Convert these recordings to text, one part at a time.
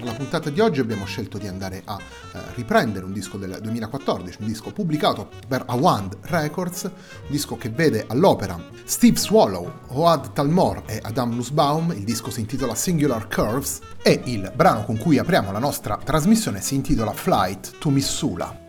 Nella puntata di oggi abbiamo scelto di andare a riprendere un disco del 2014, un disco pubblicato per Awand Records, un disco che vede all'opera Steve Swallow, Ohad Talmor e Adam Nussbaum. Il disco si intitola Singular Curves e il brano con cui apriamo la nostra trasmissione si intitola Flight to Missoula.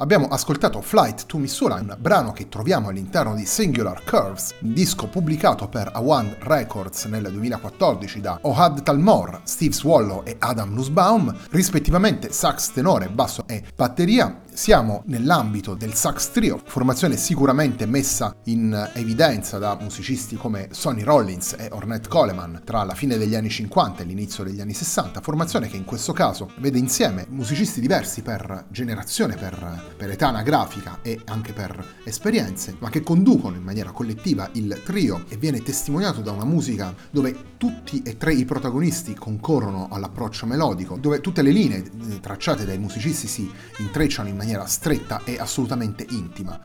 Abbiamo ascoltato Flight to Missoula, un brano che troviamo all'interno di Singular Curves, un disco pubblicato per Awand Records nel 2014 da Ohad Talmor, Steve Swallow e Adam Nussbaum, rispettivamente sax tenore, basso e batteria. Siamo nell'ambito del sax trio, formazione sicuramente messa in evidenza da musicisti come Sonny Rollins e Ornette Coleman tra la fine degli anni 50 e l'inizio degli anni 60, formazione che in questo caso vede insieme musicisti diversi per generazione, per età anagrafica e anche per esperienze, ma che conducono in maniera collettiva il trio e viene testimoniato da una musica dove tutti e tre i protagonisti concorrono all'approccio melodico, dove tutte le linee tracciate dai musicisti si intrecciano in maniera stretta e assolutamente intima.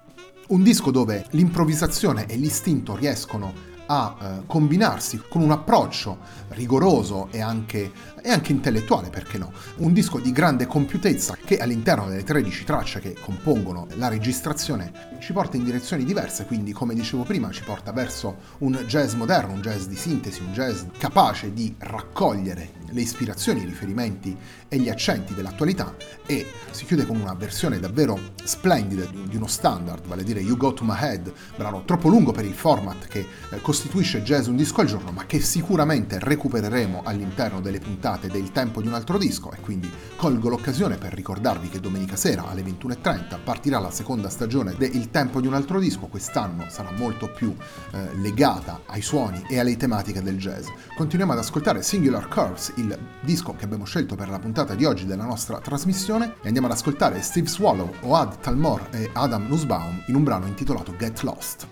Un disco dove l'improvvisazione e l'istinto riescono a combinarsi con un approccio rigoroso e anche intellettuale, perché no? Un disco di grande compiutezza che all'interno delle 13 tracce che compongono la registrazione ci porta in direzioni diverse, quindi come dicevo prima ci porta verso un jazz moderno, un jazz di sintesi, un jazz capace di raccogliere le ispirazioni, i riferimenti e gli accenti dell'attualità, e si chiude con una versione davvero splendida di uno standard, vale a dire You Got My Head, brano troppo lungo per il format che costituisce Jazz Un Disco al Giorno, ma che sicuramente recupereremo all'interno delle puntate del Tempo di un Altro Disco, e quindi colgo l'occasione per ricordarvi che domenica sera alle 21:30 partirà la seconda stagione del Tempo di un Altro Disco. Quest'anno sarà molto più legata ai suoni e alle tematiche del jazz. Continuiamo ad ascoltare Singular Curves, il disco che abbiamo scelto per la puntata di oggi della nostra trasmissione, e andiamo ad ascoltare Steve Swallow, Ohad Talmor e Adam Nussbaum in un brano intitolato Get Lost.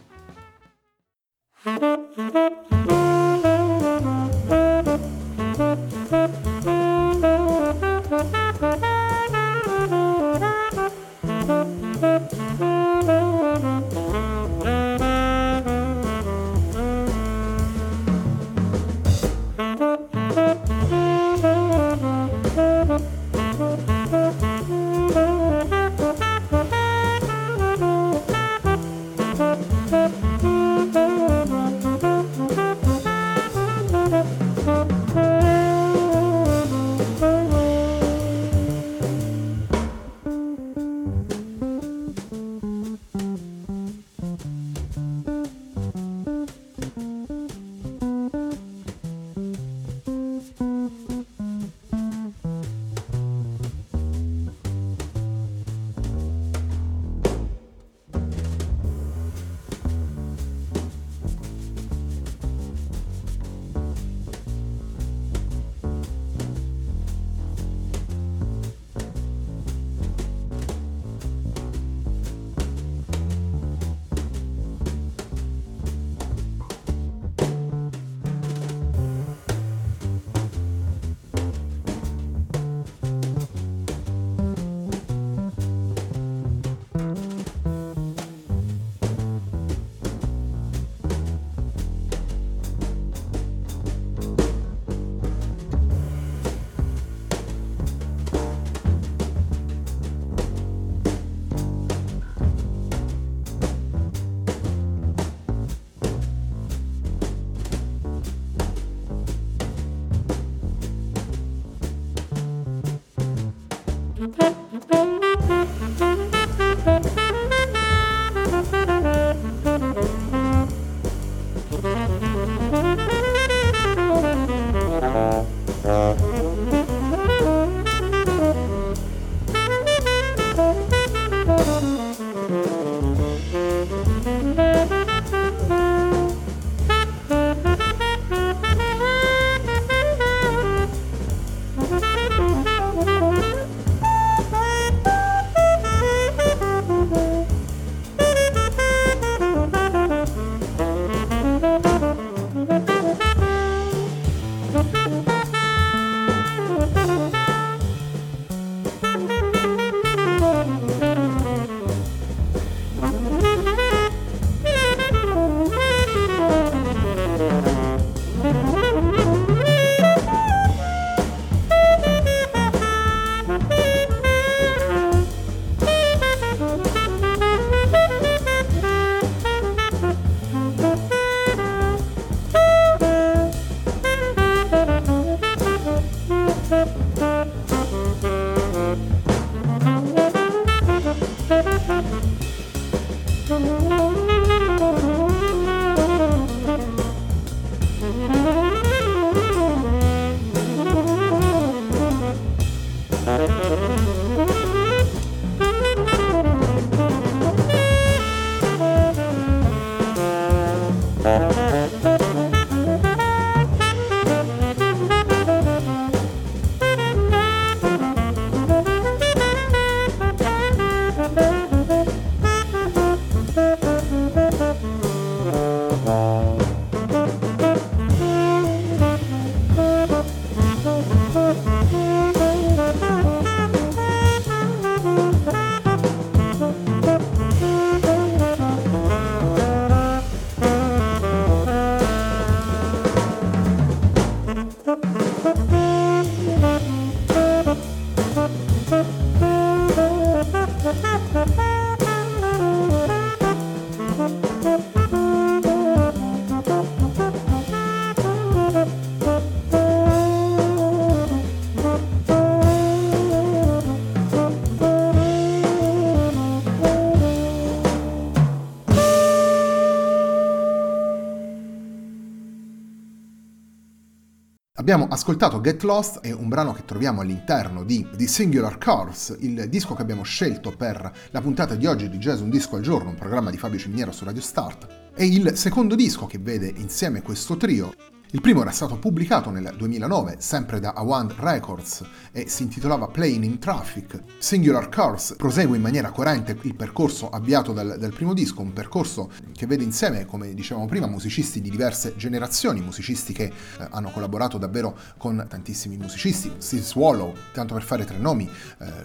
Abbiamo ascoltato Get Lost, è un brano che troviamo all'interno di Singular Curves, il disco che abbiamo scelto per la puntata di oggi di Jazz Un Disco al Giorno, un programma di Fabio Ciminiera su Radio Start. È il secondo disco che vede insieme questo trio. Il primo era stato pubblicato nel 2009, sempre da Awand Records, e si intitolava Playing in Traffic. Singular Curves prosegue in maniera coerente il percorso avviato dal primo disco, un percorso che vede insieme, come dicevamo prima, musicisti di diverse generazioni, musicisti che hanno collaborato davvero con tantissimi musicisti. Steve Swallow, tanto per fare tre nomi,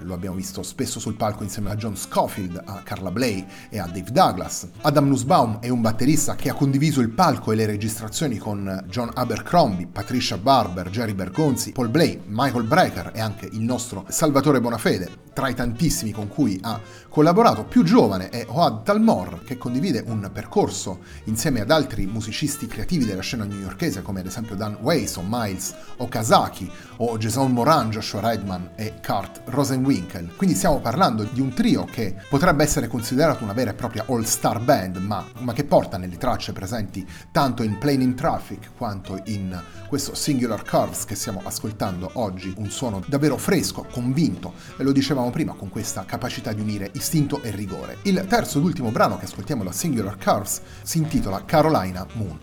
lo abbiamo visto spesso sul palco insieme a John Scofield, a Carla Bley e a Dave Douglas. Adam Nussbaum è un batterista che ha condiviso il palco e le registrazioni con John Abercrombie, Patricia Barber, Jerry Bergonzi, Paul Bley, Michael Brecker e anche il nostro Salvatore Bonafede, tra i tantissimi con cui ha collaborato. Più giovane è Ohad Talmor, che condivide un percorso insieme ad altri musicisti creativi della scena newyorkese come ad esempio Dan Weiss o Miles Okazaki o Jason Moran, Joshua Redman e Kurt Rosenwinkel. Quindi stiamo parlando di un trio che potrebbe essere considerato una vera e propria all-star band, ma che porta nelle tracce presenti tanto in Plane in Traffic quanto in questo Singular Curves che stiamo ascoltando oggi, un suono davvero fresco, convinto, e lo dicevamo prima, con questa capacità di unire istinto e rigore. Il terzo ed ultimo brano che ascoltiamo da Singular Curves si intitola Carolina Moon.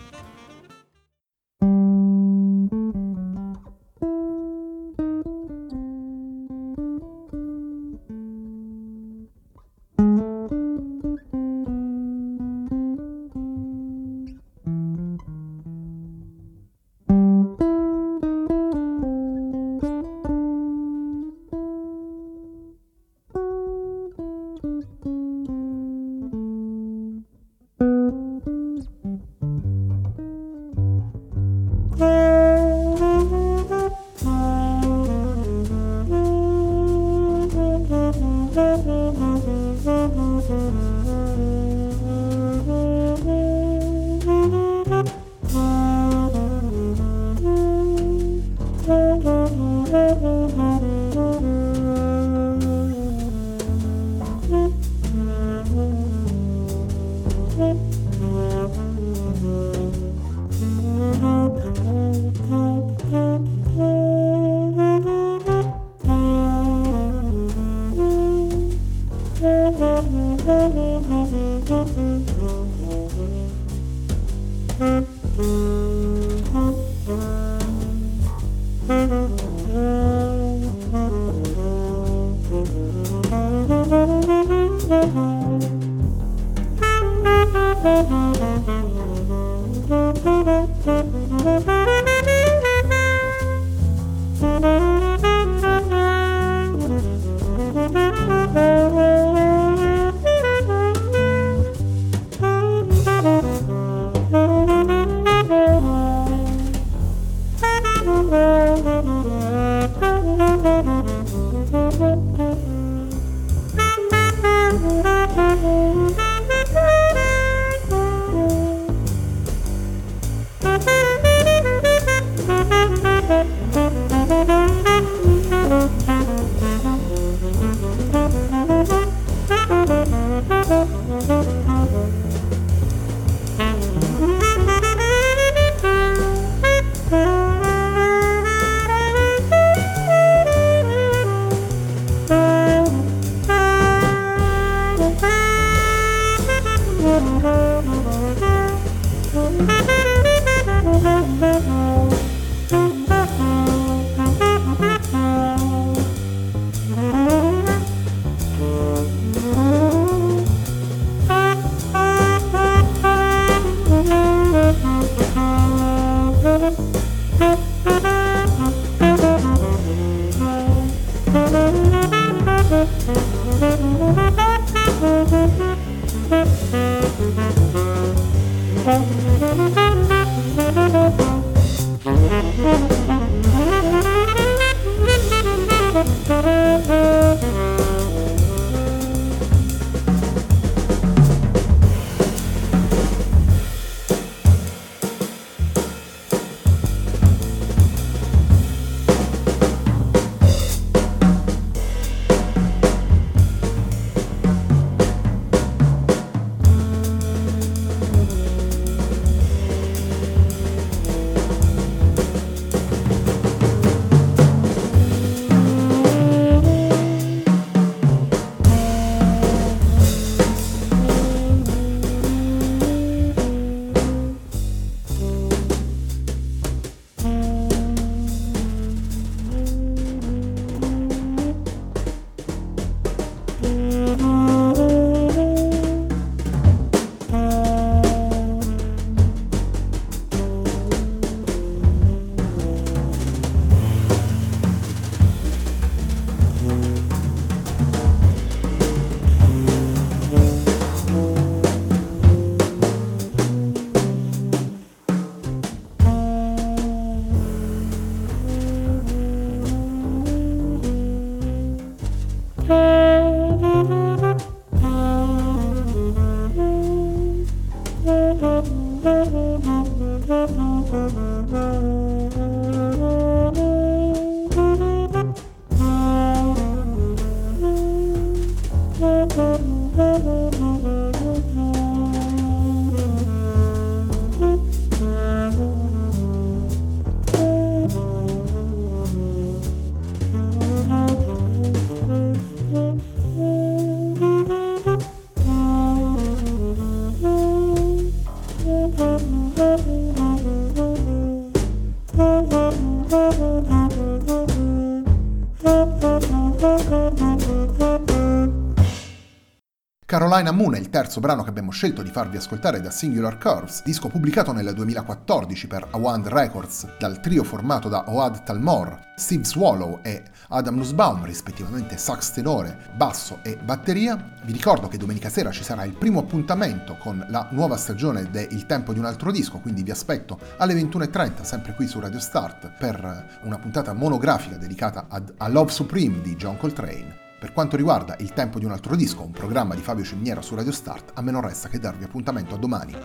Carolina Moon è il terzo brano che abbiamo scelto di farvi ascoltare da Singular Curves, disco pubblicato nel 2014 per Awand Records dal trio formato da Ohad Talmor, Steve Swallow e Adam Nussbaum, rispettivamente sax tenore, basso e batteria. Vi ricordo che domenica sera ci sarà il primo appuntamento con la nuova stagione de Il Tempo di un altro disco, quindi vi aspetto alle 21:30 sempre qui su Radio Start per una puntata monografica dedicata ad A Love Supreme di John Coltrane. Per quanto riguarda Il Tempo di un altro disco, un programma di Fabio Ciminiera su Radio Start, a me non resta che darvi appuntamento a domani.